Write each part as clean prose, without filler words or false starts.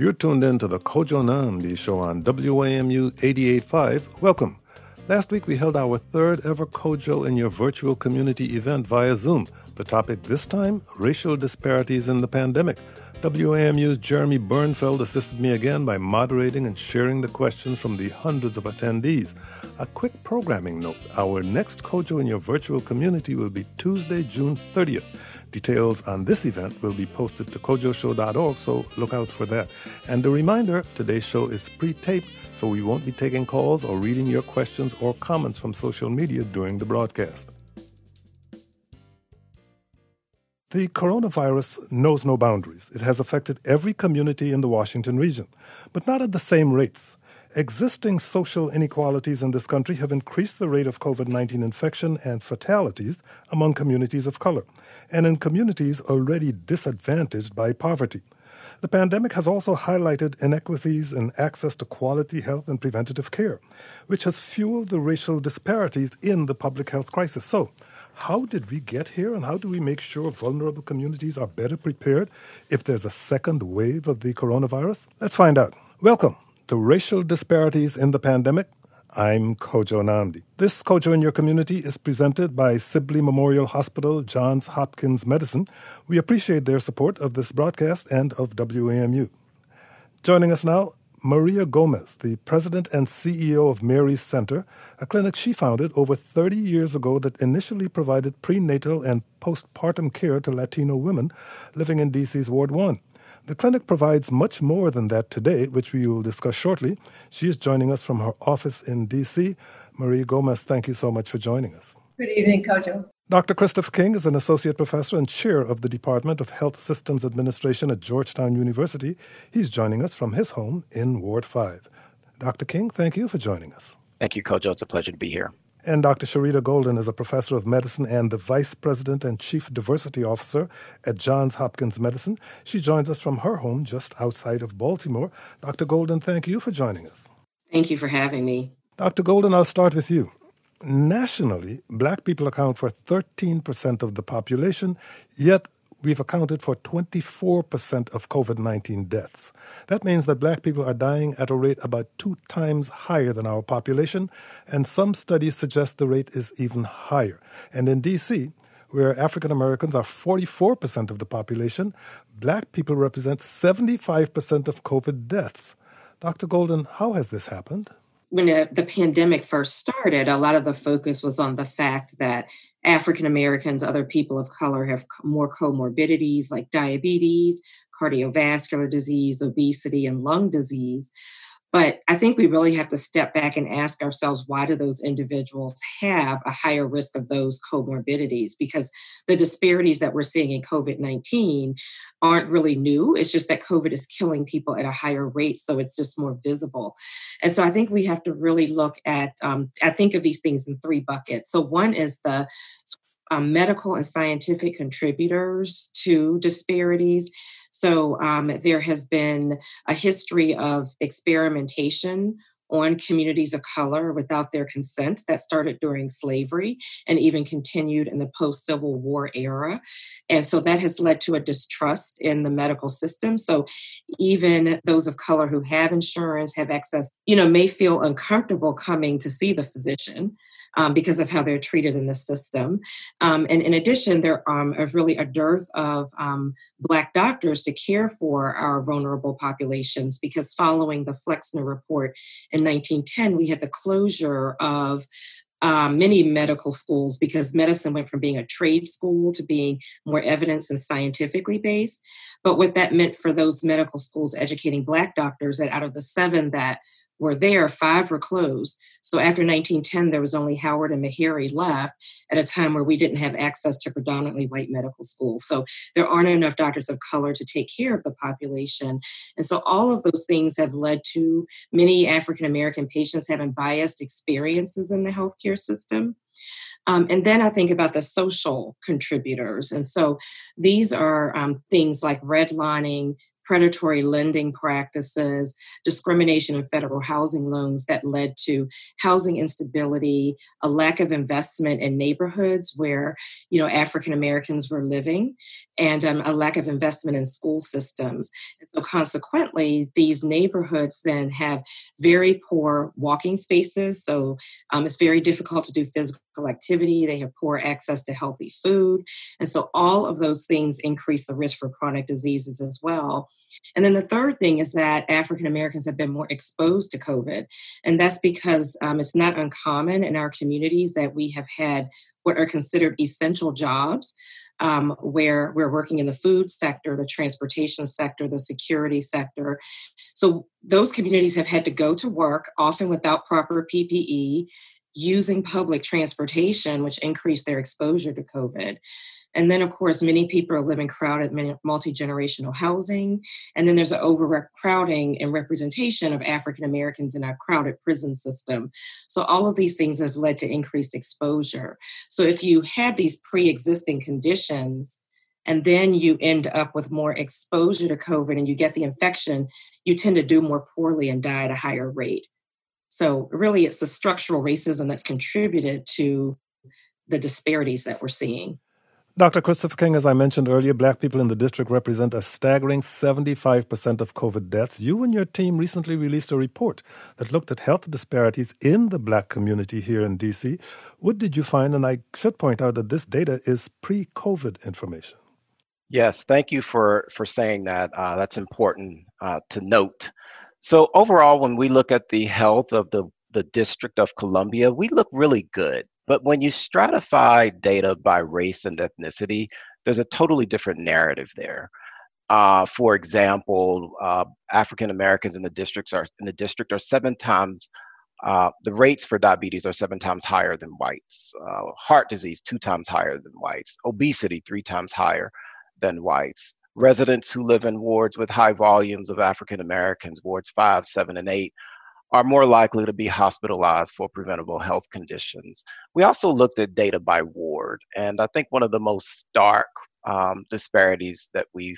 You're tuned in to the Kojo Nnamdi Show on WAMU 88.5. Welcome. Last week, we held our third ever Kojo in Your Virtual Community event via Zoom. The topic this time, racial disparities in the pandemic. WAMU's Jeremy Bernfeld assisted me again by moderating and sharing the questions from the hundreds of attendees. A quick programming note, our next Kojo in Your Virtual Community will be Tuesday, June 30th. Details on this event will be posted to KojoShow.org, so look out for that. And a reminder, today's show is pre-taped, so we won't be taking calls or reading your questions or comments from social media during the broadcast. The coronavirus knows no boundaries. It has affected every community in the Washington region, but not at the same rates. Existing social inequalities in this country have increased the rate of COVID-19 infection and fatalities among communities of color, and in communities already disadvantaged by poverty. The pandemic has also highlighted inequities in access to quality health and preventative care, which has fueled the racial disparities in the public health crisis. So, how did we get here, and how do we make sure vulnerable communities are better prepared if there's a second wave of the coronavirus? Let's find out. Welcome to Racial Disparities in the Pandemic. I'm Kojo Nnamdi. This Kojo in Your Community is presented by Sibley Memorial Hospital, Johns Hopkins Medicine. We appreciate their support of this broadcast and of WAMU. Joining us now, Maria Gomez, the president and CEO of Mary's Center, a clinic she founded over 30 years ago that initially provided prenatal and postpartum care to Latino women living in D.C.'s Ward 1. The clinic provides much more than that today, which we will discuss shortly. She is joining us from her office in D.C. Maria Gomez, thank you so much for joining us. Good evening, Kojo. Dr. Christopher King is an associate professor and chair of the Department of Health Systems Administration at Georgetown University. He's joining us from his home in Ward 5. Dr. King, thank you for joining us. Thank you, Kojo. It's a pleasure to be here. And Dr. Sherita Golden is a professor of medicine and the vice president and chief diversity officer at Johns Hopkins Medicine. She joins us from her home just outside of Baltimore. Dr. Golden, thank you for joining us. Thank you for having me. Dr. Golden, I'll start with you. Nationally, black people account for 13% of the population, yet we've accounted for 24% of COVID-19 deaths. That means that black people are dying at a rate about 2 times higher than our population, and some studies suggest the rate is even higher. And in D.C., where African Americans are 44% of the population, black people represent 75% of COVID deaths. Dr. Golden, how has this happened? When the pandemic first started, a lot of the focus was on the fact that African Americans, other people of color, have more comorbidities like diabetes, cardiovascular disease, obesity, and lung disease. But I think we really have to step back and ask ourselves, why do those individuals have a higher risk of those comorbidities? Because the disparities that we're seeing in COVID-19 aren't really new. It's just that COVID is killing people at a higher rate, so it's just more visible. And so I think we have to really look at, I think of these things in 3 buckets. So one is the medical and scientific contributors to disparities. So there has been a history of experimentation on communities of color without their consent that started during slavery and even continued in the post-Civil War era. And so that has led to a distrust in the medical system. So even those of color who have insurance, have access, may feel uncomfortable coming to see the physician because of how they're treated in the system. And in addition, there is really a dearth of Black doctors to care for our vulnerable populations, because following the Flexner Report in 1910, we had the closure of many medical schools because medicine went from being a trade school to being more evidence and scientifically based. But what that meant for those medical schools educating Black doctors, that out of the 7 that were there, 5 were closed. So after 1910, there was only Howard and Meharry left at a time where we didn't have access to predominantly white medical schools. So there aren't enough doctors of color to take care of the population. And so all of those things have led to many African-American patients having biased experiences in the healthcare system. And then I think about the social contributors. And so these are things like redlining, predatory lending practices, discrimination in federal housing loans that led to housing instability, a lack of investment in neighborhoods where, you know, African Americans were living, and a lack of investment in school systems. And so consequently, these neighborhoods then have very poor walking spaces. So it's very difficult to do physical activity. They have poor access to healthy food. And so all of those things increase the risk for chronic diseases as well. And then the third thing is that African Americans have been more exposed to COVID. And that's because it's not uncommon in our communities that we have had what are considered essential jobs, where we're working in the food sector, the transportation sector, the security sector. So those communities have had to go to work, often without proper PPE, using public transportation, which increased their exposure to COVID. And then, of course, many people are living crowded multi-generational housing. And then there's an overcrowding and representation of African Americans in our crowded prison system. So all of these things have led to increased exposure. So if you have these pre-existing conditions, and then you end up with more exposure to COVID and you get the infection, you tend to do more poorly and die at a higher rate. So really, it's the structural racism that's contributed to the disparities that we're seeing. Dr. Christopher King, as I mentioned earlier, Black people in the district represent a staggering 75% of COVID deaths. You and your team recently released a report that looked at health disparities in the Black community here in D.C. What did you find? And I should point out that this data is pre-COVID information. Yes, thank you for saying that. That's important to note. So overall, when we look at the health of the District of Columbia, we look really good. But when you stratify data by race and ethnicity, there's a totally different narrative there. For example, African Americans in the district are seven times the rates for diabetes are seven times higher than whites. Heart disease 2 times higher than whites. Obesity 3 times higher than whites. Residents who live in wards with high volumes of African Americans, wards 5, 7, and 8, are more likely to be hospitalized for preventable health conditions. We also looked at data by ward, and I think one of the most stark disparities that we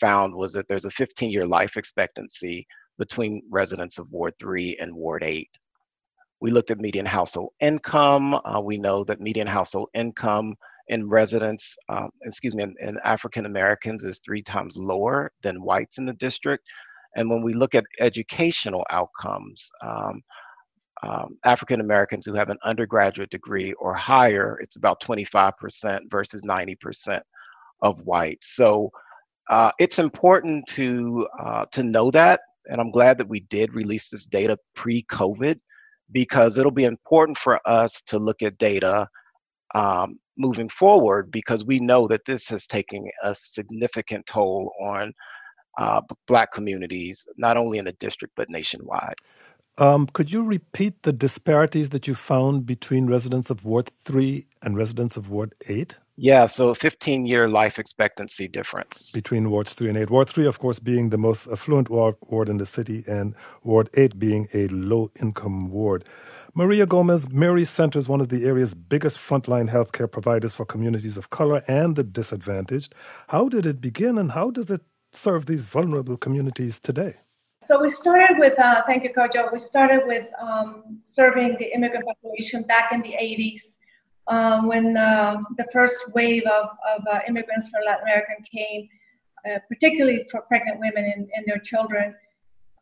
found was that there's a 15-year life expectancy between residents of Ward 3 and Ward 8. We looked at median household income. We know that median household income in residents, in African Americans is 3 times lower than whites in the district. And when we look at educational outcomes, African Americans who have an undergraduate degree or higher, it's about 25% versus 90% of whites. So it's important to know that. And I'm glad that we did release this data pre-COVID, because it'll be important for us to look at data moving forward, because we know that this has taken a significant toll on Black communities, not only in the district, but nationwide. Could you repeat the disparities that you found between residents of Ward 3 and residents of Ward 8? Yeah, so a 15-year life expectancy difference. Between Wards 3 and 8. Ward 3, of course, being the most affluent ward in the city, and Ward 8 being a low-income ward. Maria Gomez, Mary's Center is one of the area's biggest frontline healthcare providers for communities of color and the disadvantaged. How did it begin, and how does it serve these vulnerable communities today? So we started with, thank you, Kojo. We started with serving the immigrant population back in the 80s. When the first wave of immigrants from Latin America came, particularly for pregnant women and their children.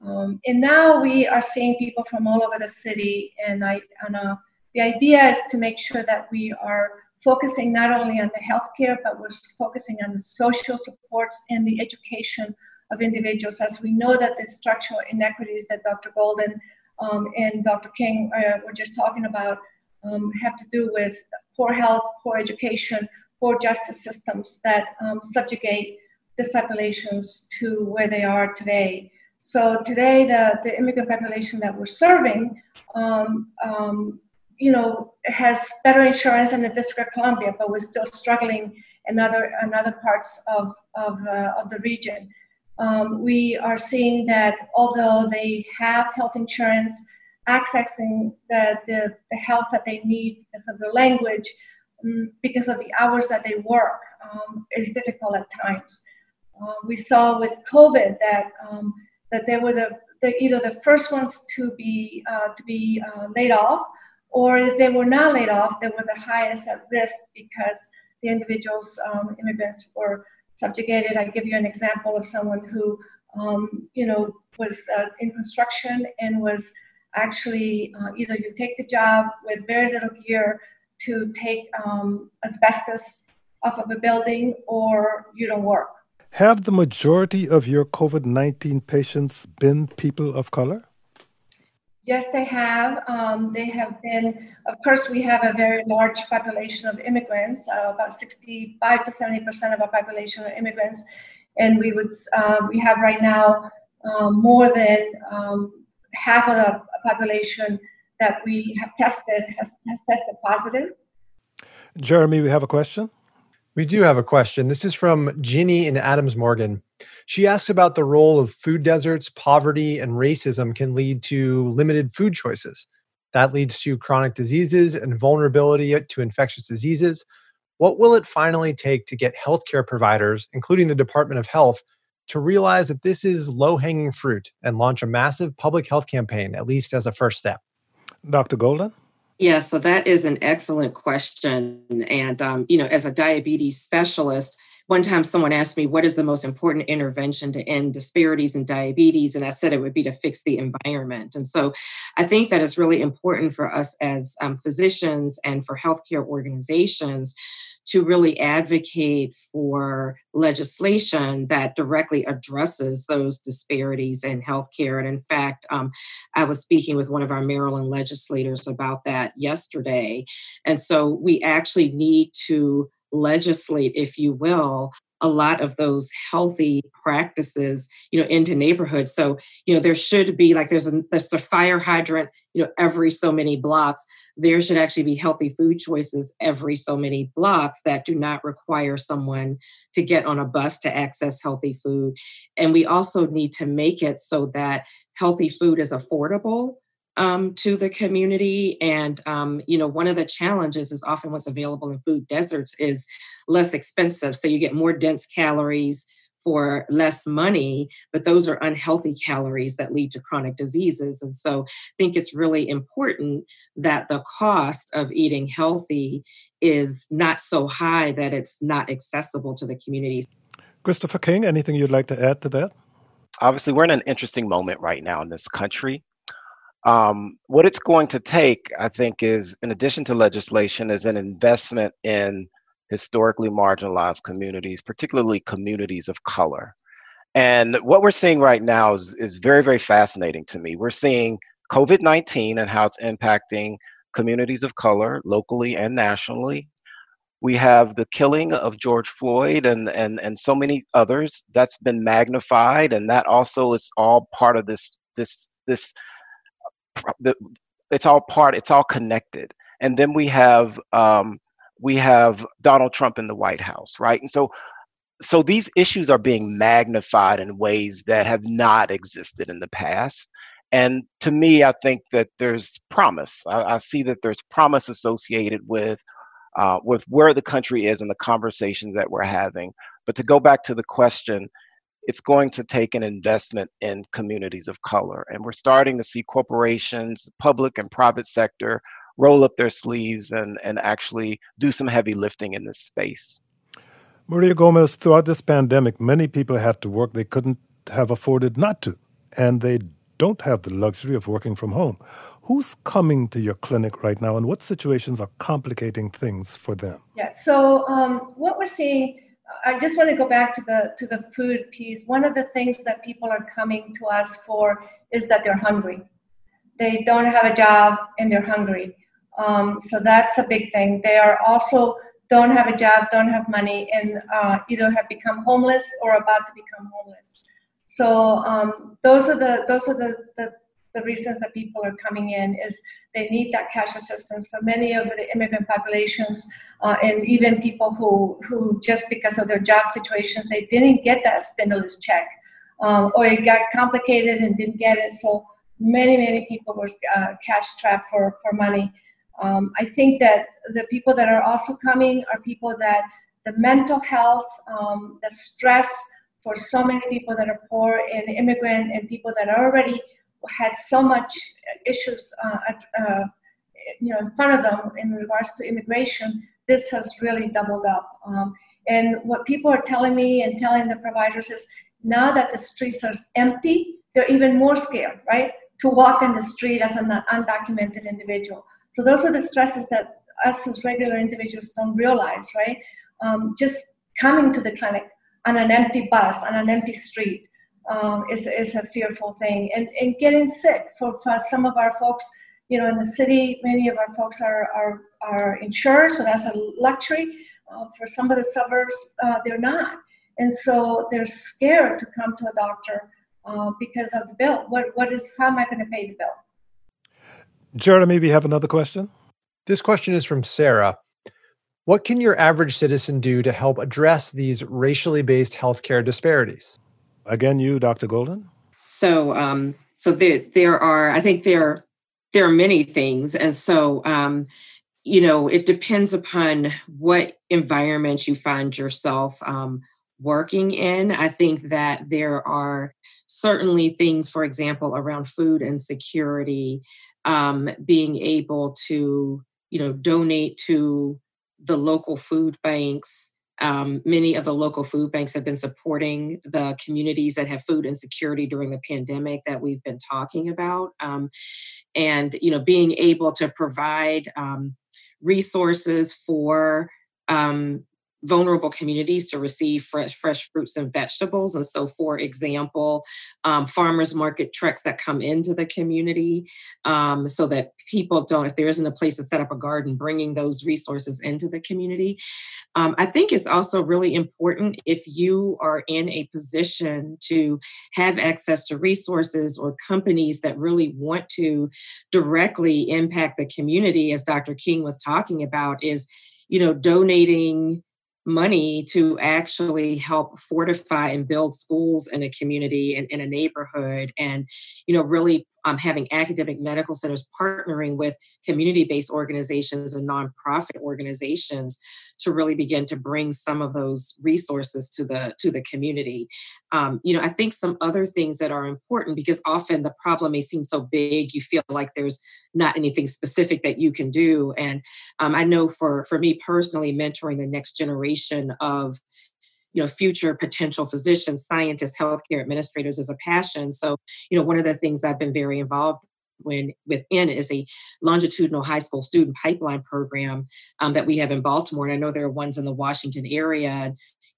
And now we are seeing people from all over the city. And the idea is to make sure that we are focusing not only on the healthcare, but we're focusing on the social supports and the education of individuals, as we know that the structural inequities that Dr. Golden and Dr. King were just talking about have to do with poor health, poor education, poor justice systems that subjugate these populations to where they are today. So today, the immigrant population that we're serving, has better insurance in the District of Columbia, but we're still struggling in other parts of the region. We are seeing that although they have health insurance, accessing the health that they need because of the language, because of the hours that they work, is difficult at times. we saw with COVID that that they were either the first ones to be laid off, or if they were not laid off, they were the highest at risk because the individuals, immigrants, were subjugated. I give you an example of someone who, was in construction and was actually either you take the job with very little gear to take asbestos off of a building, or you don't work. Have the majority of your COVID-19 patients been people of color? Yes, they have. They have been, of course, we have a very large population of immigrants, about 65 to 70% of our population are immigrants. And we would we have right now more than half of the population that we have tested has tested positive. Jeremy, we have a question. We do have a question. This is from Ginny in Adams Morgan. She asks about the role of food deserts, poverty, and racism can lead to limited food choices. That leads to chronic diseases and vulnerability to infectious diseases. What will it finally take to get healthcare providers, including the Department of Health, to realize that this is low-hanging fruit and launch a massive public health campaign, at least as a first step? Dr. Golden? Yeah, so that is an excellent question. And, as a diabetes specialist, one time someone asked me, what is the most important intervention to end disparities in diabetes? And I said it would be to fix the environment. And so I think that it's really important for us as physicians and for healthcare organizations to really advocate for legislation that directly addresses those disparities in healthcare. And in fact, I was speaking with one of our Maryland legislators about that yesterday. And so we actually need to legislate, if you will, a lot of those healthy practices, into neighborhoods. So, there should be there's a fire hydrant, every so many blocks. There should actually be healthy food choices every so many blocks that do not require someone to get on a bus to access healthy food. And we also need to make it so that healthy food is affordable to the community. And, one of the challenges is often what's available in food deserts is less expensive. So you get more dense calories for less money, but those are unhealthy calories that lead to chronic diseases. And so I think it's really important that the cost of eating healthy is not so high that it's not accessible to the community. Christopher King, anything you'd like to add to that? Obviously, we're in an interesting moment right now in this country. What it's going to take, I think, is, in addition to legislation, is an investment in historically marginalized communities, particularly communities of color. And what we're seeing right now is very, very fascinating to me. We're seeing COVID-19 and how it's impacting communities of color locally and nationally. We have the killing of George Floyd and so many others that's been magnified, and that also is all part of this. It's all connected. And then we have Donald Trump in the White House, right? And so these issues are being magnified in ways that have not existed in the past. And to me, I think that there's promise. I see that there's promise associated with where the country is and the conversations that we're having. But to go back to the question, it's going to take an investment in communities of color. And we're starting to see corporations, public and private sector, roll up their sleeves and actually do some heavy lifting in this space. Maria Gomez, throughout this pandemic, many people had to work they couldn't have afforded not to, and they don't have the luxury of working from home. Who's coming to your clinic right now, and what situations are complicating things for them? Yeah, so what we're seeing, I just want to go back to the food piece. One of the things that people are coming to us for is that they're hungry. They don't have a job and they're hungry. So that's a big thing. They are also don't have a job, don't have money, and either have become homeless or about to become homeless. So those are the reasons that people are coming in is they need that cash assistance for many of the immigrant populations and even people who just because of their job situations, they didn't get that stimulus check or it got complicated and didn't get it. So many people were cash strapped for money. I think that the people that are also coming are people that the mental health, the stress for so many people that are poor and immigrant and people that already had so much issues in front of them in regards to immigration, this has really doubled up. And what people are telling me and telling the providers is now that the streets are empty, they're even more scared, right, to walk in the street as an undocumented individual. So those are the stresses that us as regular individuals don't realize, right? Just coming to the clinic on an empty bus, on an empty street is a fearful thing. And getting sick for some of our folks, in the city, many of our folks are insured, so that's a luxury. For some of the suburbs, they're not. And so they're scared to come to a doctor because of the bill. How am I going to pay the bill? Jeremy, we have another question. This question is from Sarah. What can your average citizen do to help address these racially based healthcare disparities? Again, you, Dr. Golden. So there are many things. And so, it depends upon what environment you find yourself working in. I think that there are certainly things, for example, around food insecurity, being able to, donate to the local food banks. Many of the local food banks have been supporting the communities that have food insecurity during the pandemic that we've been talking about. And being able to provide resources for vulnerable communities to receive fresh fruits and vegetables. And so, for example, farmers market trucks that come into the community so that people don't, if there isn't a place to set up a garden, bringing those resources into the community. I think it's also really important if you are in a position to have access to resources or companies that really want to directly impact the community, as Dr. King was talking about, is, donating money to actually help fortify and build schools in a community and in a neighborhood, and really having academic medical centers partnering with community-based organizations and nonprofit organizations to really begin to bring some of those resources to the community. I think some other things that are important, because often the problem may seem so big, you feel like there's not anything specific that you can do. And I know for me personally, mentoring the next generation of future potential physicians, scientists, healthcare administrators is a passion. So, one of the things I've been very involved within is a longitudinal high school student pipeline program that we have in Baltimore. And I know there are ones in the Washington area.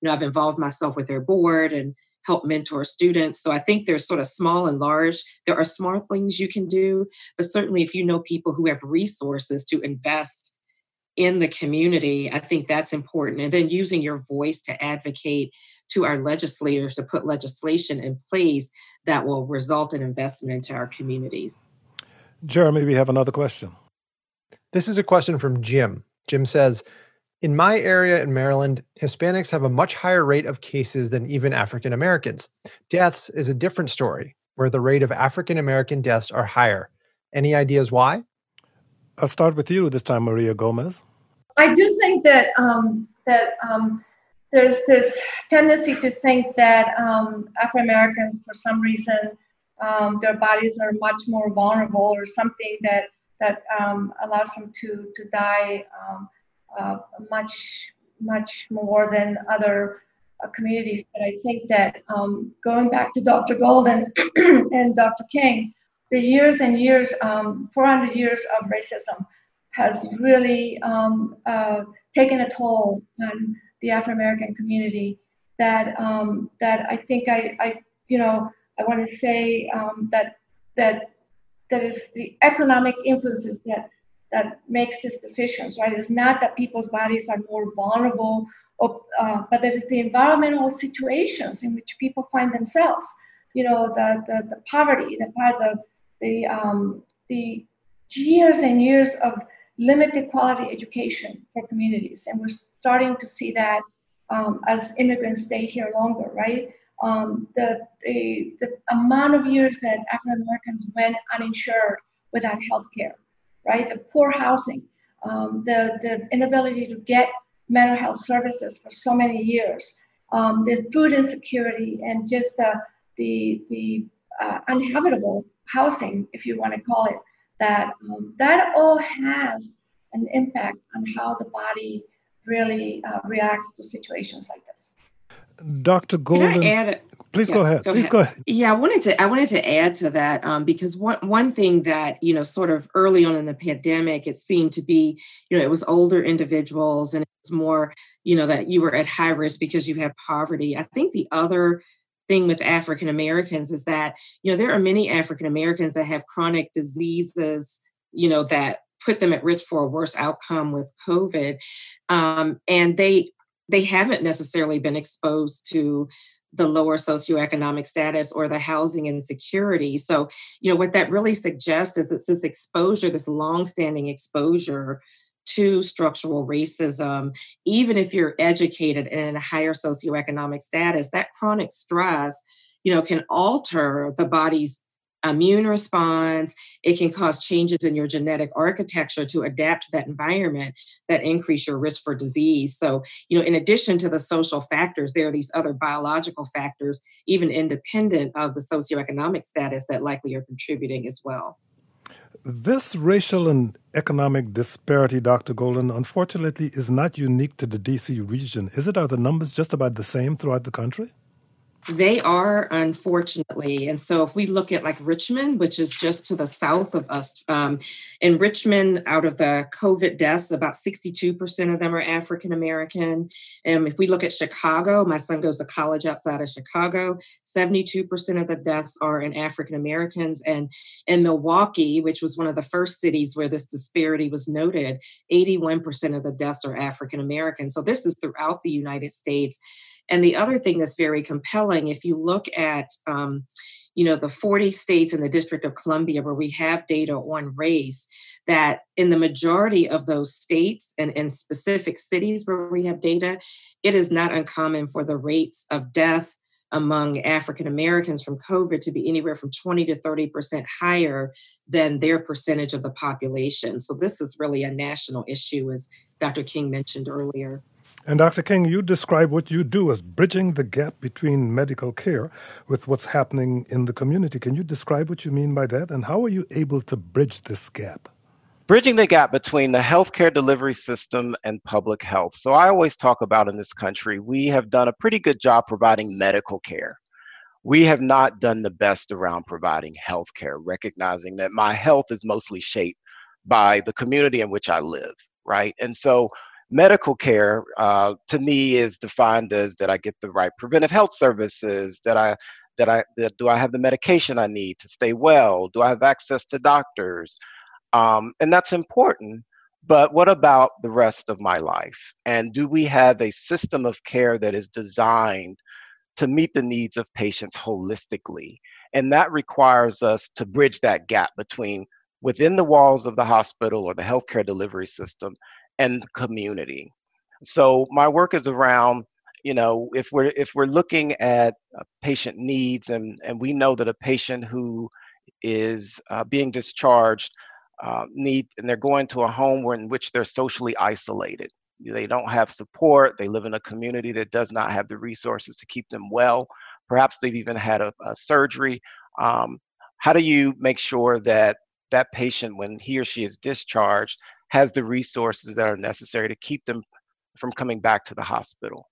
I've involved myself with their board and help mentor students. So I think there's sort of small and large. There are small things you can do, but certainly if you know people who have resources to invest in the community, I think that's important. And then using your voice to advocate to our legislators to put legislation in place that will result in investment into our communities. Jeremy, we have another question. This is a question from Jim. Jim says, in my area in Maryland, Hispanics have a much higher rate of cases than even African Americans. Deaths is a different story, where the rate of African American deaths are higher. Any ideas why? I'll start with you this time, Maria Gomez. I do think that there's this tendency to think that Afro-Americans, for some reason, their bodies are much more vulnerable or something that allows them to die much more than other communities. But I think that going back to Dr. Golden and Dr. King, the years and years, 400 years of racism has really taken a toll on the Afro-American community that I think I want to say that is the economic influences that makes these decisions, right? It's not that people's bodies are more vulnerable, but that is the environmental situations in which people find themselves. The poverty, the years and years of limited quality education for communities. And we're starting to see that as immigrants stay here longer, right? The amount of years that African-Americans went uninsured without health care, right? The poor housing, the inability to get mental health services for so many years. the food insecurity, and just the uninhabitable housing, if you want to call it that, that all has an impact on how the body really reacts to situations like this. Dr. Golden, can I add Please go ahead. Yeah, I wanted to add to that because one thing that, you know, sort of early on in the pandemic, it seemed to be, you know, it was older individuals and it's more, you know, that you were at high risk because you have poverty. I think the other thing with African Americans is that, you know, there are many African Americans that have chronic diseases, you know, that put them at risk for a worse outcome with COVID, and they haven't necessarily been exposed to the lower socioeconomic status or the housing insecurity. So, you know, what that really suggests is it's this exposure, this longstanding exposure to structural racism. Even if you're educated and in a higher socioeconomic status, that chronic stress, you know, can alter the body's immune response. It can cause changes in your genetic architecture to adapt to that environment that increase your risk for disease. So, you know, in addition to the social factors, there are these other biological factors, even independent of the socioeconomic status, that likely are contributing as well. This racial and economic disparity, Dr. Golden, unfortunately is not unique to the D.C. region. Is it? Are the numbers just about the same throughout the country? They are, unfortunately. And so if we look at like Richmond, which is just to the south of us, in Richmond, out of the COVID deaths, about 62% of them are African-American. And if we look at Chicago, my son goes to college outside of Chicago, 72% of the deaths are in African-Americans. And in Milwaukee, which was one of the first cities where this disparity was noted, 81% of the deaths are African-American. So this is throughout the United States. And the other thing that's very compelling, if you look at, you know, the 40 states and the District of Columbia where we have data on race, that in the majority of those states and in specific cities where we have data, it is not uncommon for the rates of death among African Americans from COVID to be anywhere from 20 to 30% higher than their percentage of the population. So this is really a national issue, as Dr. King mentioned earlier. And Dr. King, you describe what you do as bridging the gap between medical care with what's happening in the community. Can you describe what you mean by that? And how are you able to bridge this gap? Bridging the gap between the healthcare delivery system and public health. So I always talk about in this country, we have done a pretty good job providing medical care. We have not done the best around providing healthcare, recognizing that my health is mostly shaped by the community in which I live, right? And so medical care, to me, is defined as that I get the right preventive health services, that do I have the medication I need to stay well? Do I have access to doctors? And that's important, but what about the rest of my life? And do we have a system of care that is designed to meet the needs of patients holistically? And that requires us to bridge that gap between within the walls of the hospital or the healthcare delivery system and community. So my work is around, you know, if we're looking at patient needs, and we know that a patient who is being discharged and they're going to a home in which they're socially isolated. They don't have support. They live in a community that does not have the resources to keep them well. Perhaps they've even had a surgery. How do you make sure that that patient, when he or she is discharged, has the resources that are necessary to keep them from coming back to the hospital?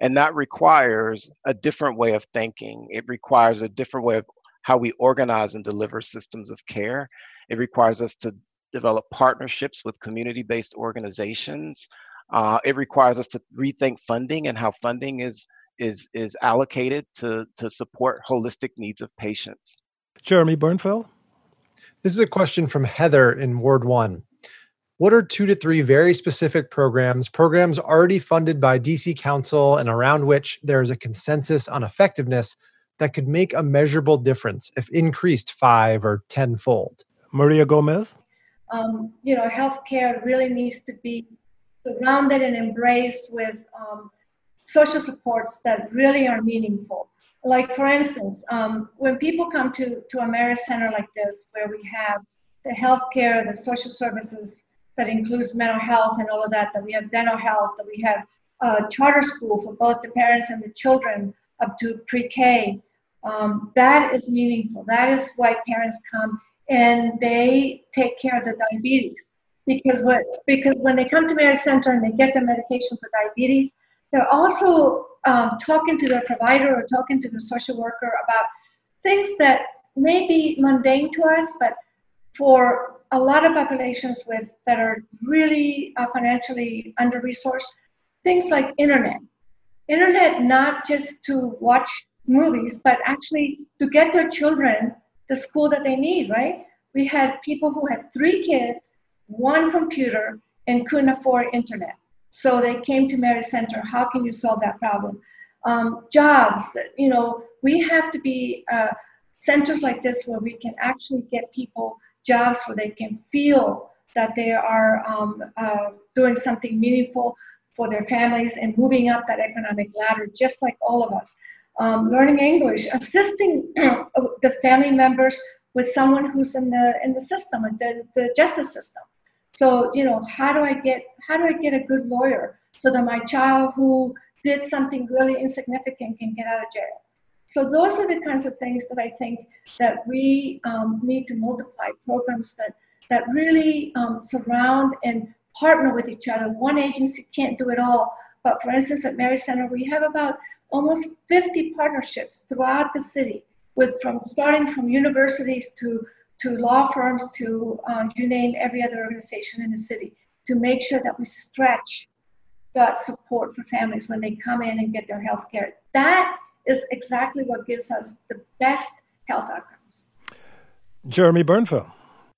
And that requires a different way of thinking. It requires a different way of how we organize and deliver systems of care. It requires us to develop partnerships with community-based organizations. It requires us to rethink funding and how funding is allocated to support holistic needs of patients. Jeremy Bernfeld? This is a question from Heather in Ward 1. What are 2 to 3 very specific programs already funded by DC Council and around which there is a consensus on effectiveness, that could make a measurable difference if increased 5 or 10-fold? Maria Gomez? You know, healthcare really needs to be surrounded and embraced with social supports that really are meaningful. Like, for instance, when people come to a Mary's Center like this, where we have the healthcare, the social services, that includes mental health and all of that, that we have dental health, that we have charter school for both the parents and the children up to pre-K, that is meaningful. That is why parents come and they take care of their diabetes. Because when they come to Mary's Center and they get their medication for diabetes, they're also talking to their provider or talking to their social worker about things that may be mundane to us, but for a lot of populations that are really financially under-resourced, things like internet. Internet not just to watch movies, but actually to get their children the school that they need, right? We had people who had 3 kids, 1 computer, and couldn't afford internet. So they came to Mary's Center. How can you solve that problem? Jobs, you know, we have to be centers like this where we can actually get people jobs where they can feel that they are doing something meaningful for their families and moving up that economic ladder, just like all of us. Learning English, assisting the family members with someone who's in the system, the justice system. So, you know, how do I get a good lawyer so that my child who did something really insignificant can get out of jail? So those are the kinds of things that I think that we need to multiply, programs that really surround and partner with each other. One agency can't do it all, but for instance, at Mary's Center, we have about almost 50 partnerships throughout the city, starting from universities to law firms to you name every other organization in the city, to make sure that we stretch that support for families when they come in and get their health care. That is exactly what gives us the best health outcomes. Jeremy Bernfeld.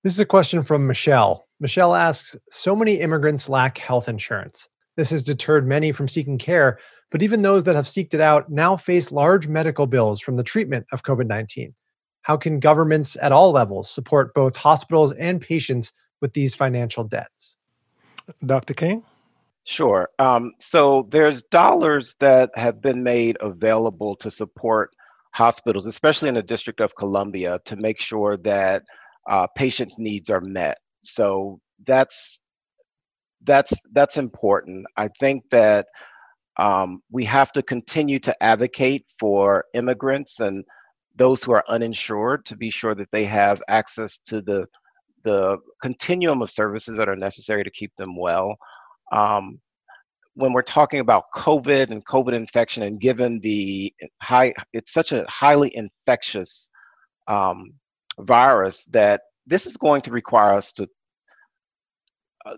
This is a question from Michelle. Michelle asks, so many immigrants lack health insurance. This has deterred many from seeking care, but even those that have seeked it out now face large medical bills from the treatment of COVID-19. How can governments at all levels support both hospitals and patients with these financial debts? Dr. King? Sure. So there's dollars that have been made available to support hospitals, especially in the District of Columbia, to make sure that patients' needs are met. So that's important. I think that we have to continue to advocate for immigrants and those who are uninsured to be sure that they have access to the continuum of services that are necessary to keep them well. When we're talking about COVID and COVID infection, and given it's such a highly infectious virus, that this is going to require us to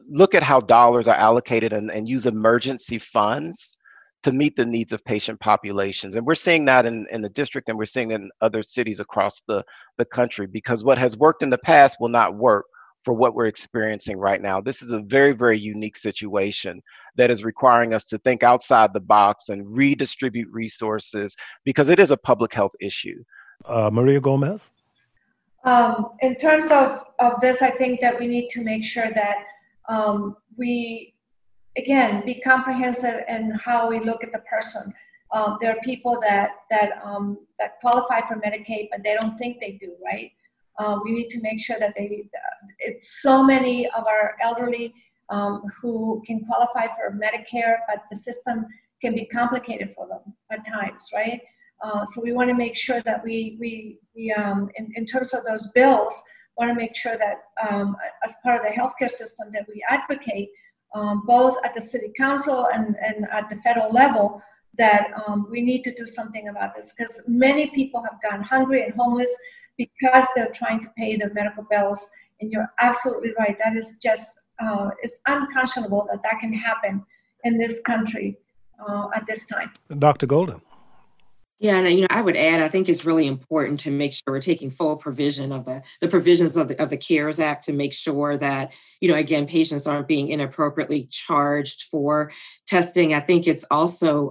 look at how dollars are allocated and use emergency funds to meet the needs of patient populations. And we're seeing that in the district, and we're seeing it in other cities across the country, because what has worked in the past will not work for what we're experiencing right now. This is a very, very unique situation that is requiring us to think outside the box and redistribute resources, because it is a public health issue. Maria Gomez? In terms of this, I think that we need to make sure that we, again, be comprehensive in how we look at the person. There are people that qualify for Medicaid, but they don't think they do, right? We need to make sure that it's so many of our elderly who can qualify for Medicare, but the system can be complicated for them at times, right? So we want to make sure that we, in terms of those bills, want to make sure that as part of the healthcare system that we advocate both at the city council and at the federal level that we need to do something about this, because many people have gone hungry and homeless because they're trying to pay their medical bills. And you're absolutely right. That is just, it's unconscionable that can happen in this country at this time. Dr. Golden. Yeah, and you know, I would add, I think it's really important to make sure we're taking full provision of the provisions of the CARES Act to make sure that, you know, again, patients aren't being inappropriately charged for testing. I think it's also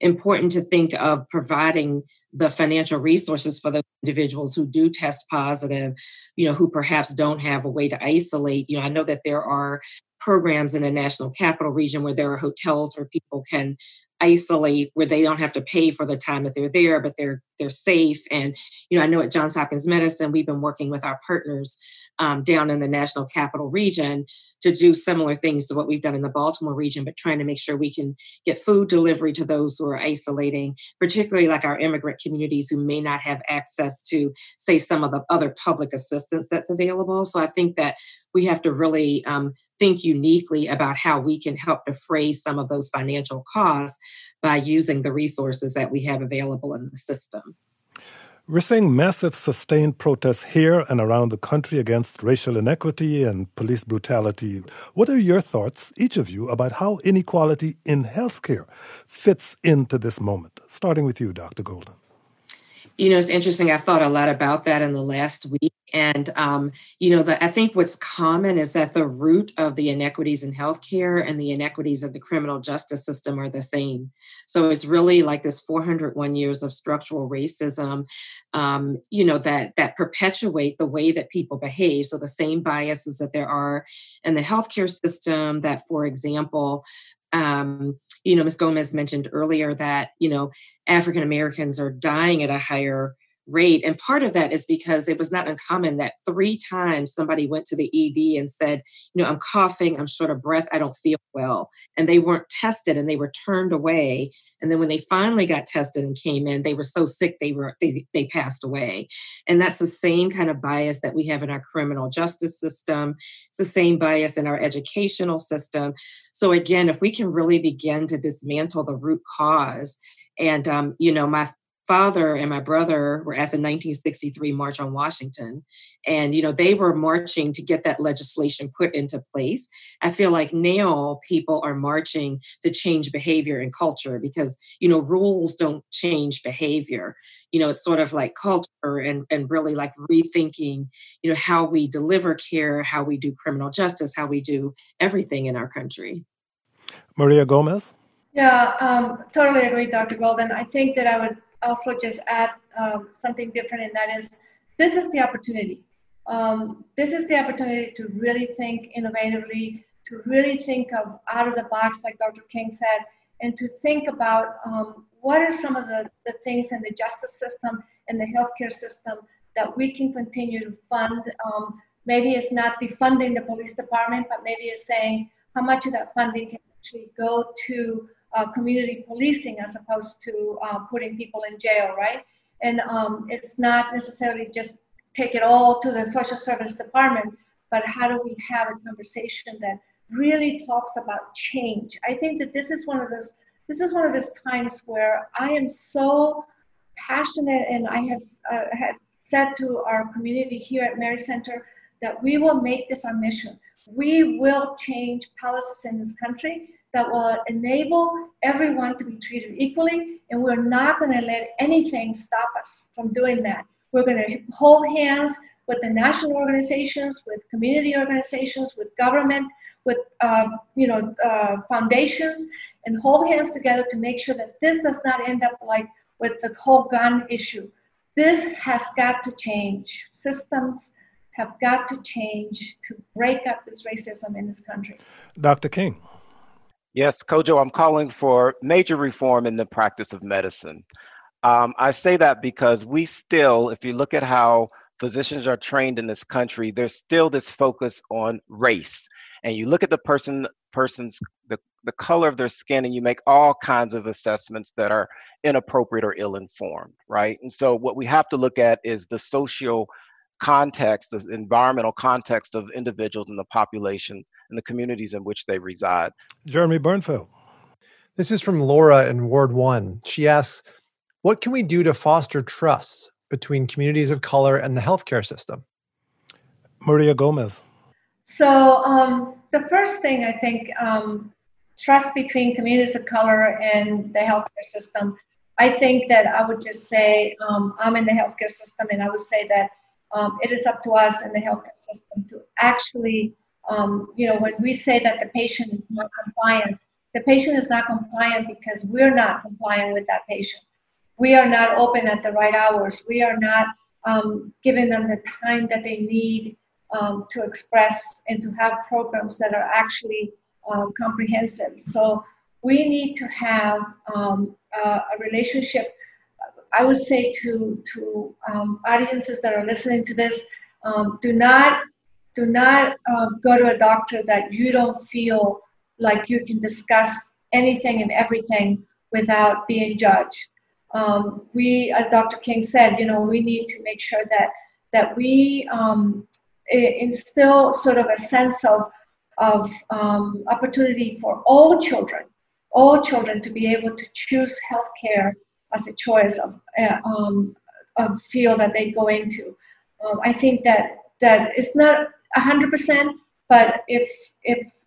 important to think of providing the financial resources for those individuals who do test positive, you know, who perhaps don't have a way to isolate. You know, I know that there are programs in the National Capital Region where there are hotels where people can isolate where they don't have to pay for the time that they're there, but they're safe. And, you know, I know at Johns Hopkins Medicine, we've been working with our partners down in the National Capital Region to do similar things to what we've done in the Baltimore region, but trying to make sure we can get food delivery to those who are isolating, particularly like our immigrant communities who may not have access to, say, some of the other public assistance that's available. So I think that we have to really think uniquely about how we can help defray some of those financial costs by using the resources that we have available in the system. We're seeing massive sustained protests here and around the country against racial inequity and police brutality. What are your thoughts, each of you, about how inequality in healthcare fits into this moment? Starting with you, Dr. Golden. You know, it's interesting. I thought a lot about that in the last week. And, I think what's common is that the root of the inequities in healthcare and the inequities of the criminal justice system are the same. So it's really like this 401 years of structural racism, that perpetuate the way that people behave. So the same biases that there are in the healthcare system that, for example, Ms. Gomez mentioned earlier that, African-Americans are dying at a higher rate. And part of that is because it was not uncommon that 3 times somebody went to the ED and said, I'm coughing, I'm short of breath, I don't feel well. And they weren't tested and they were turned away. And then when they finally got tested and came in, they were so sick, they passed away. And that's the same kind of bias that we have in our criminal justice system. It's the same bias in our educational system. So again, if we can really begin to dismantle the root cause and, my father and my brother were at the 1963 March on Washington. And, they were marching to get that legislation put into place. I feel like now people are marching to change behavior and culture because, rules don't change behavior. It's sort of like culture and really like rethinking, how we deliver care, how we do criminal justice, how we do everything in our country. Maria Gomez? Yeah, totally agree, Dr. Golden. I think that I would also just add something different, and that is, this is the opportunity. This is the opportunity to really think innovatively, to really think of out of the box, like Dr. King said, and to think about what are some of the things in the justice system and the healthcare system that we can continue to fund. Maybe it's not defunding the police department, but maybe it's saying how much of that funding can actually go to community policing as opposed to putting people in jail, right? And it's not necessarily just take it all to the social service department, but how do we have a conversation that really talks about change? I think that this is one of those times where I am so passionate, and I have said to our community here at Mary's Center that we will make this our mission. We will change policies in this country that will enable everyone to be treated equally, and we're not going to let anything stop us from doing that. We're going to hold hands with the national organizations, with community organizations, with government, with foundations, and hold hands together to make sure that this does not end up like with the whole gun issue. This has got to change. Systems have got to change to break up this racism in this country. Dr. King. Yes, Kojo, I'm calling for major reform in the practice of medicine. I say that because we still, if you look at how physicians are trained in this country, there's still this focus on race. And you look at the person's the color of their skin, and you make all kinds of assessments that are inappropriate or ill-informed, right? And so what we have to look at is the social context, the environmental context of individuals in the population and the communities in which they reside. Jeremy Bernfeld. This is from Laura in Ward 1. She asks, what can we do to foster trust between communities of color and the healthcare system? Maria Gomez. So the first thing, I think, trust between communities of color and the healthcare system. I think that I would just say I'm in the healthcare system, and I would say that it is up to us in the healthcare system to actually, when we say that the patient is not compliant, the patient is not compliant because we're not compliant with that patient. We are not open at the right hours. We are not giving them the time that they need to express and to have programs that are actually comprehensive. So we need to have a relationship, I would say to audiences that are listening to this, do not go to a doctor that you don't feel like you can discuss anything and everything without being judged. We, as Dr. King said, you know, we need to make sure that we instill sort of a sense of opportunity for all children to be able to choose healthcare as a choice of field that they go into. I think that it's not 100%, but if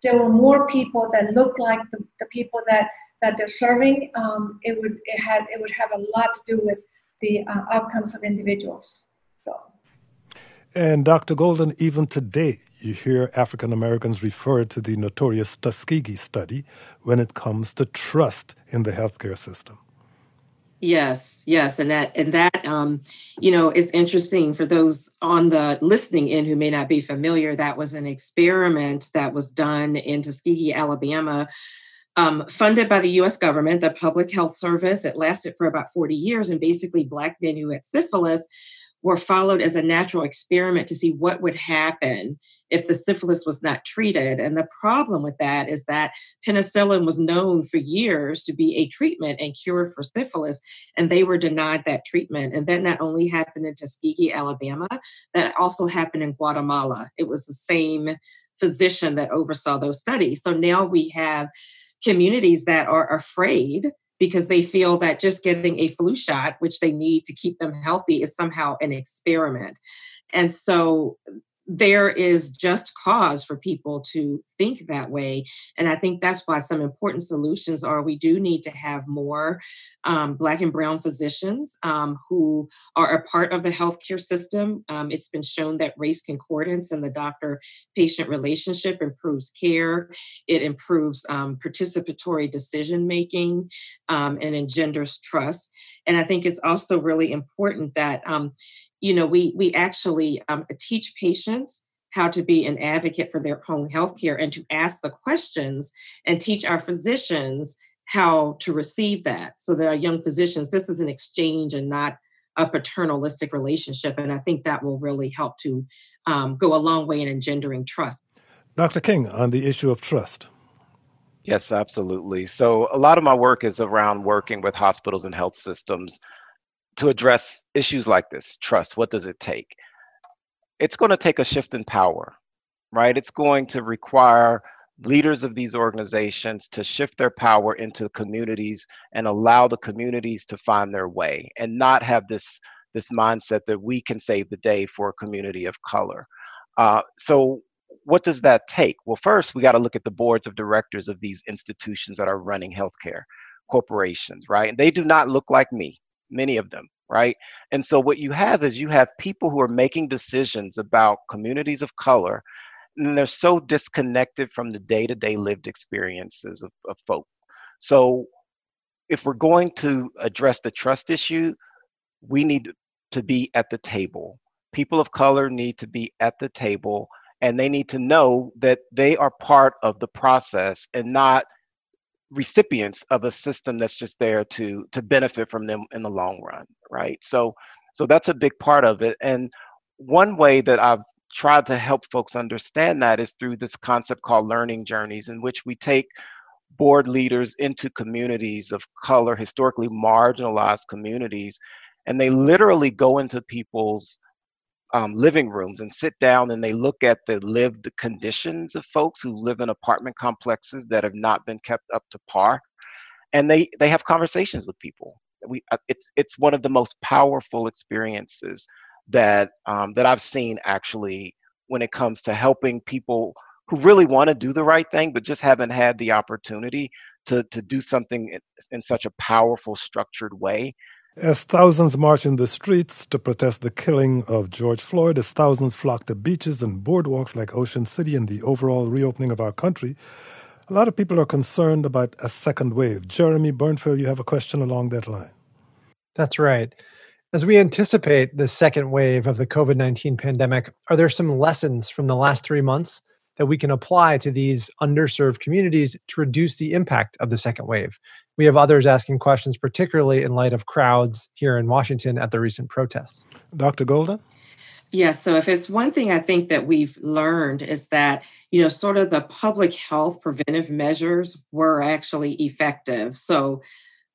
there were more people that looked like the people that they're serving, it would have a lot to do with the outcomes of individuals. So. And Dr. Golden, even today, you hear African Americans refer to the notorious Tuskegee study when it comes to trust in the healthcare system. Yes, and that you know, is interesting for those on the listening end who may not be familiar. That was an experiment that was done in Tuskegee, Alabama, funded by the U.S. government, the Public Health Service. It lasted for about 40 years, and basically Black men who had syphilis were followed as a natural experiment to see what would happen if the syphilis was not treated. And the problem with that is that penicillin was known for years to be a treatment and cure for syphilis, and they were denied that treatment. And that not only happened in Tuskegee, Alabama, that also happened in Guatemala. It was the same physician that oversaw those studies. So now we have communities that are afraid because they feel that just getting a flu shot, which they need to keep them healthy, is somehow an experiment. And so there is just cause for people to think that way. And I think that's why some important solutions are we do need to have more Black and Brown physicians who are a part of the healthcare system. It's been shown that race concordance in the doctor-patient relationship improves care. It improves participatory decision-making and engenders trust. And I think it's also really important that you know, we actually teach patients how to be an advocate for their own healthcare and to ask the questions, and teach our physicians how to receive that. So that our young physicians, this is an exchange and not a paternalistic relationship. And I think that will really help to go a long way in engendering trust. Dr. King, on the issue of trust. Yes, absolutely. So a lot of my work is around working with hospitals and health systems to address issues like this. Trust, what does it take? It's going to take a shift in power, right? It's going to require leaders of these organizations to shift their power into communities and allow the communities to find their way, and not have this mindset that we can save the day for a community of color. So what does that take? Well, first, we got to look at the boards of directors of these institutions that are running healthcare corporations, right? And they do not look like me. Many of them, right? And so what you have is you have people who are making decisions about communities of color, and they're so disconnected from the day-to-day lived experiences of folk. So if we're going to address the trust issue, we need to be at the table. People of color need to be at the table, and they need to know that they are part of the process and not recipients of a system that's just there to benefit from them in the long run, right? So that's a big part of it. And one way that I've tried to help folks understand that is through this concept called learning journeys, in which we take board leaders into communities of color, historically marginalized communities, and they literally go into people's living rooms and sit down, and they look at the lived conditions of folks who live in apartment complexes that have not been kept up to par, and they have conversations with people. It's one of the most powerful experiences that I've seen, actually, when it comes to helping people who really want to do the right thing but just haven't had the opportunity to do something in such a powerful, structured way. As thousands march in the streets to protest the killing of George Floyd, as thousands flock to beaches and boardwalks like Ocean City and the overall reopening of our country, a lot of people are concerned about a second wave. Jeremy Bernfeld, you have a question along that line. That's right. As we anticipate the second wave of the COVID-19 pandemic, are there some lessons from the last 3 months that we can apply to these underserved communities to reduce the impact of the second wave. We have others asking questions, particularly in light of crowds here in Washington at the recent protests. Dr. Golden? Yeah, so if it's one thing I think that we've learned is that, you know, sort of the public health preventive measures were actually effective. So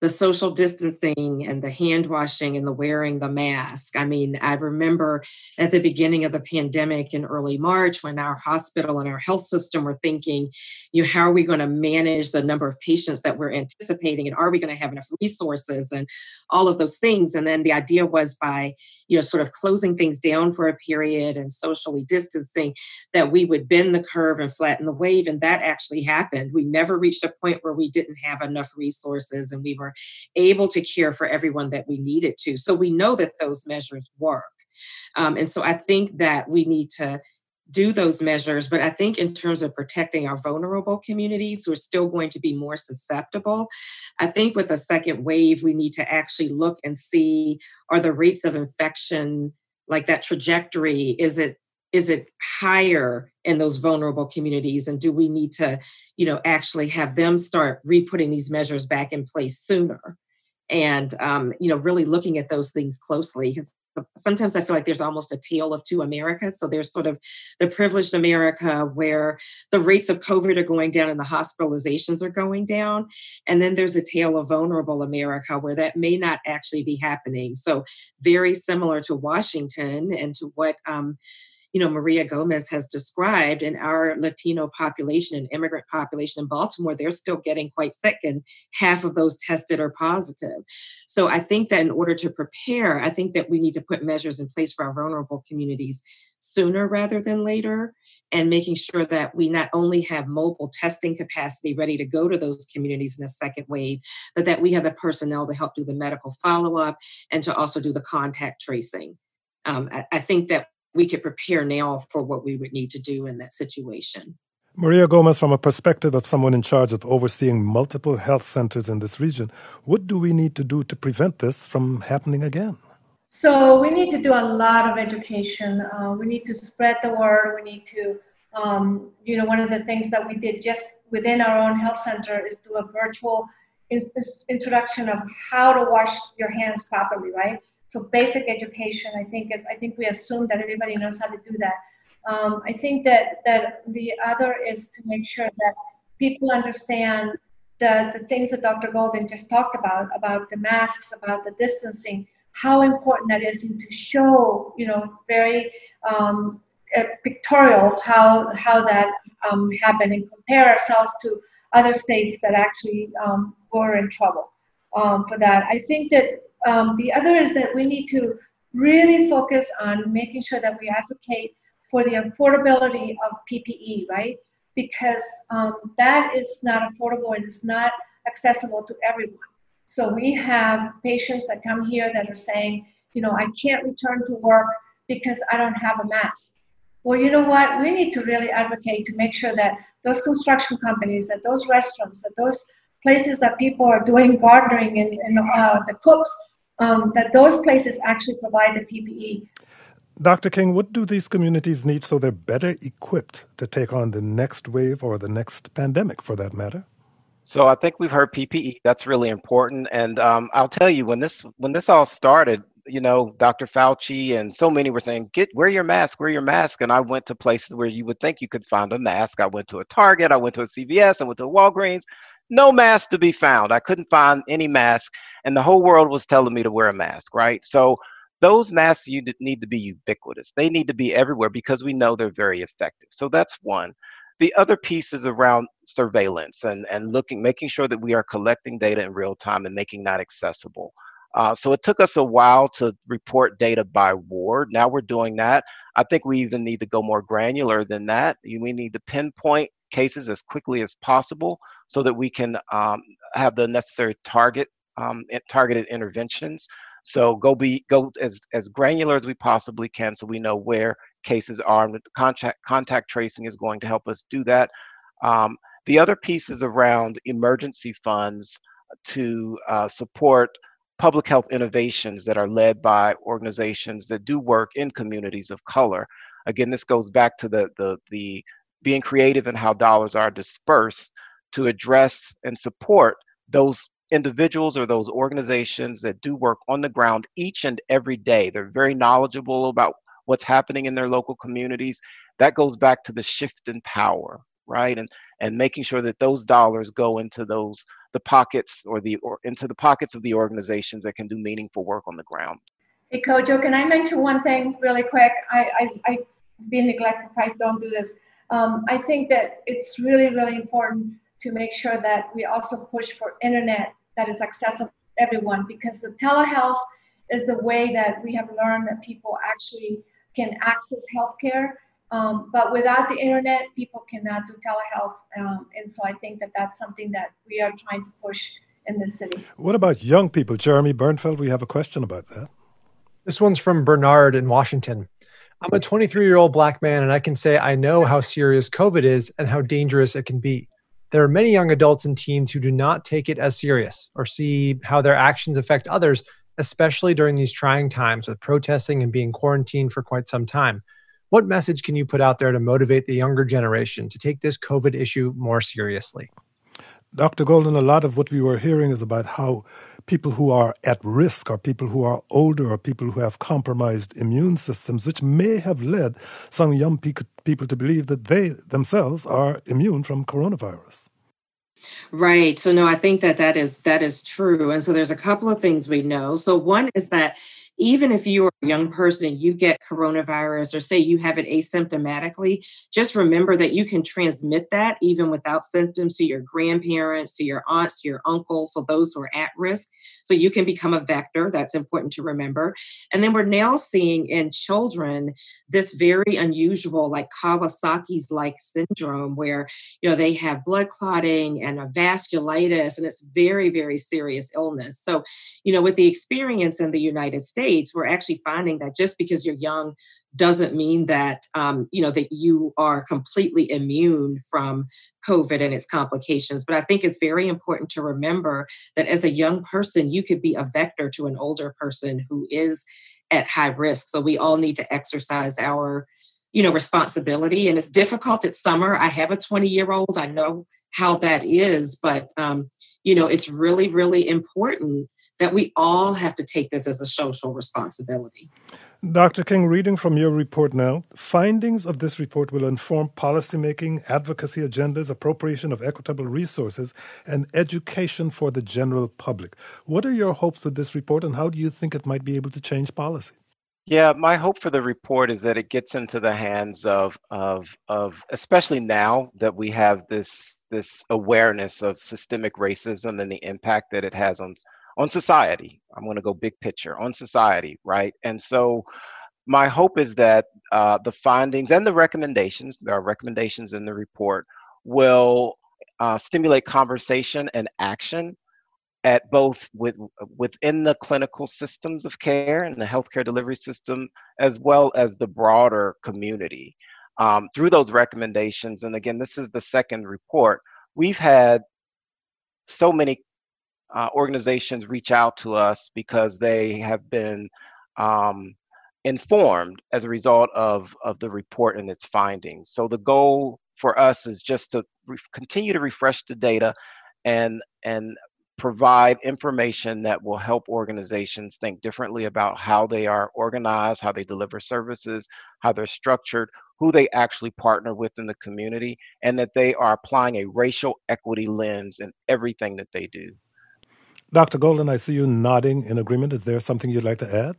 the social distancing and the hand washing and the wearing the mask. I mean, I remember at the beginning of the pandemic in early March when our hospital and our health system were thinking, you know, how are we going to manage the number of patients that we're anticipating? And are we going to have enough resources and all of those things? And then the idea was by, you know, sort of closing things down for a period and socially distancing that we would bend the curve and flatten the wave. And that actually happened. We never reached a point where we didn't have enough resources and we were able to care for everyone that we needed to. So we know that those measures work. And so I think that we need to do those measures. But I think in terms of protecting our vulnerable communities who are still going to be more susceptible, I think with the second wave, we need to actually look and see, are the rates of infection, like that trajectory, is it higher in those vulnerable communities? And do we need to, you know, actually have them start re-putting these measures back in place sooner? And, you know, really looking at those things closely, because sometimes I feel like there's almost a tale of two Americas. So there's sort of the privileged America where the rates of COVID are going down and the hospitalizations are going down. And then there's a tale of vulnerable America where that may not actually be happening. So very similar to Washington and to what, you know, Maria Gomez has described in our Latino population and immigrant population in Baltimore, they're still getting quite sick and half of those tested are positive. So I think that in order to prepare, I think that we need to put measures in place for our vulnerable communities sooner rather than later, and making sure that we not only have mobile testing capacity ready to go to those communities in a second wave, but that we have the personnel to help do the medical follow-up and to also do the contact tracing. I think that we could prepare now for what we would need to do in that situation. Maria Gomez, from a perspective of someone in charge of overseeing multiple health centers in this region, what do we need to do to prevent this from happening again? So we need to do a lot of education. We need to spread the word. We need to, you know, one of the things that we did just within our own health center is do a virtual introduction of how to wash your hands properly, right? So basic education, I think we assume that everybody knows how to do that. I think that the other is to make sure that people understand the things that Dr. Golden just talked about the masks, about the distancing, how important that is, and to show, you know, very pictorial how that happened, and compare ourselves to other states that actually were in trouble for that. I think that the other is that we need to really focus on making sure that we advocate for the affordability of PPE, right? Because that is not affordable and it's not accessible to everyone. So we have patients that come here that are saying, you know, I can't return to work because I don't have a mask. Well, you know what? We need to really advocate to make sure that those construction companies, that those restaurants, that those places that people are doing gardening and the cooks, that those places actually provide the PPE. Dr. King, what do these communities need so they're better equipped to take on the next wave or the next pandemic, for that matter? So I think we've heard PPE. That's really important. And I'll tell you, when this all started, you know, Dr. Fauci and so many were saying, wear your mask. And I went to places where you would think you could find a mask. I went to a Target. I went to a CVS. I went to a Walgreens. No mask to be found. I couldn't find any mask, and the whole world was telling me to wear a mask, right? So those masks need to be ubiquitous. They need to be everywhere because we know they're very effective. So that's one. The other piece is around surveillance and making sure that we are collecting data in real time and making that accessible. So it took us a while to report data by ward. Now we're doing that. I think we even need to go more granular than that. We need to pinpoint cases as quickly as possible so that we can have the necessary targeted interventions. So go as granular as we possibly can so we know where cases are, and contact tracing is going to help us do that. The other piece is around emergency funds to support public health innovations that are led by organizations that do work in communities of color. Again, this goes back to the being creative in how dollars are dispersed to address and support those individuals or those organizations that do work on the ground each and every day. They're very knowledgeable about what's happening in their local communities. That goes back to the shift in power, right? And making sure that those dollars go into those into the pockets of the organizations that can do meaningful work on the ground. Hey, Kojo, can I mention one thing really quick? I've been neglected if I don't do this. I think that it's really, really important to make sure that we also push for internet that is accessible to everyone, because the telehealth is the way that we have learned that people actually can access healthcare. But without the internet, people cannot do telehealth. And so I think that that's something that we are trying to push in this city. What about young people? Jeremy Bernfeld, we have a question about that. This one's from Bernard in Washington. I'm a 23-year-old Black man, and I can say I know how serious COVID is and how dangerous it can be. There are many young adults and teens who do not take it as serious or see how their actions affect others, especially during these trying times with protesting and being quarantined for quite some time. What message can you put out there to motivate the younger generation to take this COVID issue more seriously? Dr. Golden, a lot of what we were hearing is about how people who are at risk or people who are older or people who have compromised immune systems, which may have led some young people to believe that they themselves are immune from coronavirus. Right. So, no, I think that is true. And so there's a couple of things we know. So one is that even if you are a young person, you get coronavirus or say you have it asymptomatically, just remember that you can transmit that even without symptoms to your grandparents, to your aunts, to your uncles, so those who are at risk. So you can become a vector. That's important to remember. And then we're now seeing in children this very unusual, like Kawasaki's-like syndrome, where they have blood clotting and a vasculitis, and it's very, very serious illness. So, with the experience in the United States, we're actually finding that just because you're young doesn't mean that that you are completely immune from COVID and its complications. But I think it's very important to remember that as a young person, you could be a vector to an older person who is at high risk. So we all need to exercise our, responsibility. And it's difficult. It's summer. I have a 20-year-old. I know how that is. But, it's really, really important that we all have to take this as a social responsibility. Dr. King, reading from your report now, findings of this report will inform policymaking, advocacy agendas, appropriation of equitable resources, and education for the general public. What are your hopes with this report, and how do you think it might be able to change policy? Yeah, my hope for the report is that it gets into the hands of especially now that we have this awareness of systemic racism and the impact that it has on society. I'm going to go big picture on society, right? And so my hope is that the findings and the recommendations, there are recommendations in the report, will stimulate conversation and action at both within the clinical systems of care and the healthcare delivery system, as well as the broader community. Through those recommendations, and again, this is the second report, we've had so many organizations reach out to us because they have been informed as a result of the report and its findings. So the goal for us is just to continue to refresh the data and provide information that will help organizations think differently about how they are organized, how they deliver services, how they're structured, who they actually partner with in the community, and that they are applying a racial equity lens in everything that they do. Dr. Golden, I see you nodding in agreement. Is there something you'd like to add?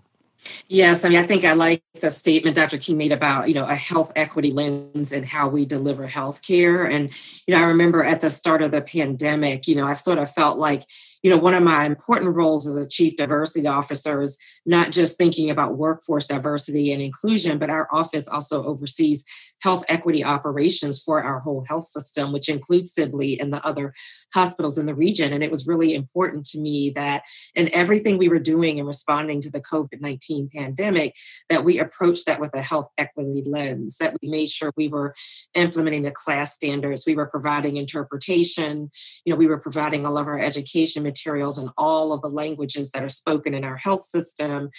Yes, I think I like the statement Dr. King made about, a health equity lens and how we deliver healthcare. And, I remember at the start of the pandemic, I sort of felt like, one of my important roles as a chief diversity officer is not just thinking about workforce diversity and inclusion, but our office also oversees health equity operations for our whole health system, which includes Sibley and the other hospitals in the region. And it was really important to me that in everything we were doing and responding to the COVID-19 COVID-19 pandemic, that we approached that with a health equity lens, that we made sure we were implementing the class standards, we were providing interpretation, we were providing all of our education materials in all of the languages that are spoken in our health system.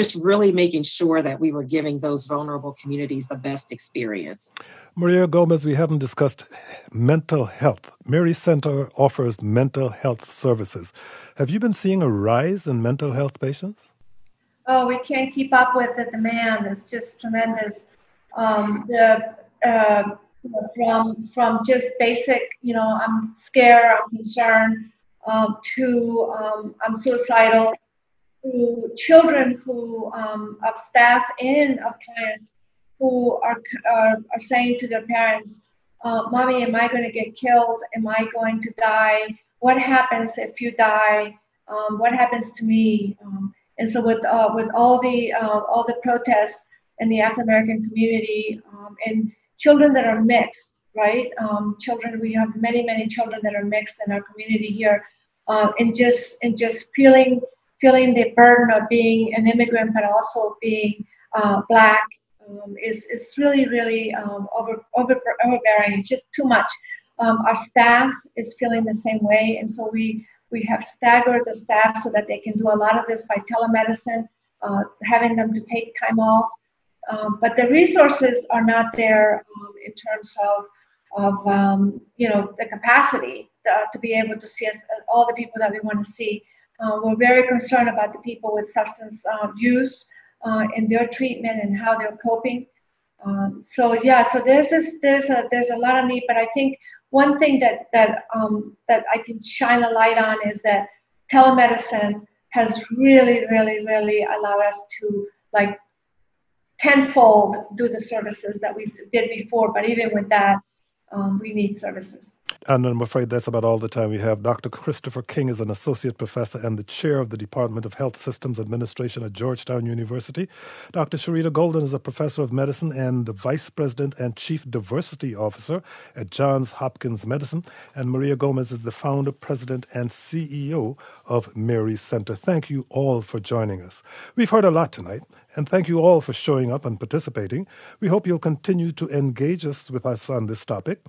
Just really making sure that we were giving those vulnerable communities the best experience. Maria Gomez, we haven't discussed mental health. Mary's Center offers mental health services. Have you been seeing a rise in mental health patients? Oh, we can't keep up with the demand. It's just tremendous. From just basic, I'm scared, I'm concerned, to I'm suicidal, to children who of staff and of clients who are saying to their parents, "Mommy, am I going to get killed? Am I going to die? What happens if you die? What happens to me?" And so, with all the protests in the African American community, and children that are mixed, right? We have many children that are mixed in our community here, and just feeling the burden of being an immigrant, but also being Black. Is really overbearing. It's just too much. Our staff is feeling the same way, and so we have staggered the staff so that they can do a lot of this by telemedicine, having them to take time off. But the resources are not there in terms of the capacity to be able to see all the people that we want to see. We're very concerned about the people with substance use. In their treatment and how they're coping. So there's a lot of need, but I think one thing that I can shine a light on is that telemedicine has really allowed us to like tenfold do the services that we did before. But even with that, we need services. And I'm afraid that's about all the time we have. Dr. Christopher King is an associate professor and the chair of the Department of Health Systems Administration at Georgetown University. Dr. Sherita Golden is a professor of medicine and the vice president and chief diversity officer at Johns Hopkins Medicine. And Maria Gomez is the founder, president, and CEO of Mary's Center. Thank you all for joining us. We've heard a lot tonight, and thank you all for showing up and participating. We hope you'll continue to engage with us on this topic.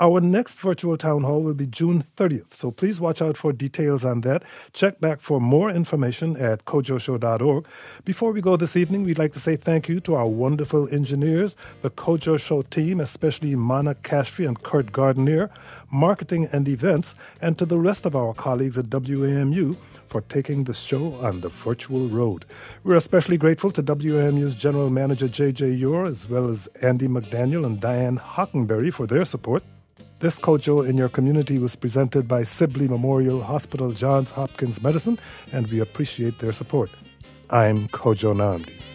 Our next virtual town hall will be June 30th, so please watch out for details on that. Check back for more information at KojoShow.org. Before we go this evening, we'd like to say thank you to our wonderful engineers, the Kojo Show team, especially Mana Kashfi and Kurt Gardner, marketing and events, and to the rest of our colleagues at WAMU for taking the show on the virtual road. We're especially grateful to WAMU's General Manager J.J. Ure, as well as Andy McDaniel and Diane Hockenberry for their support. This Kojo in Your Community was presented by Sibley Memorial Hospital, Johns Hopkins Medicine, and we appreciate their support. I'm Kojo Nnamdi.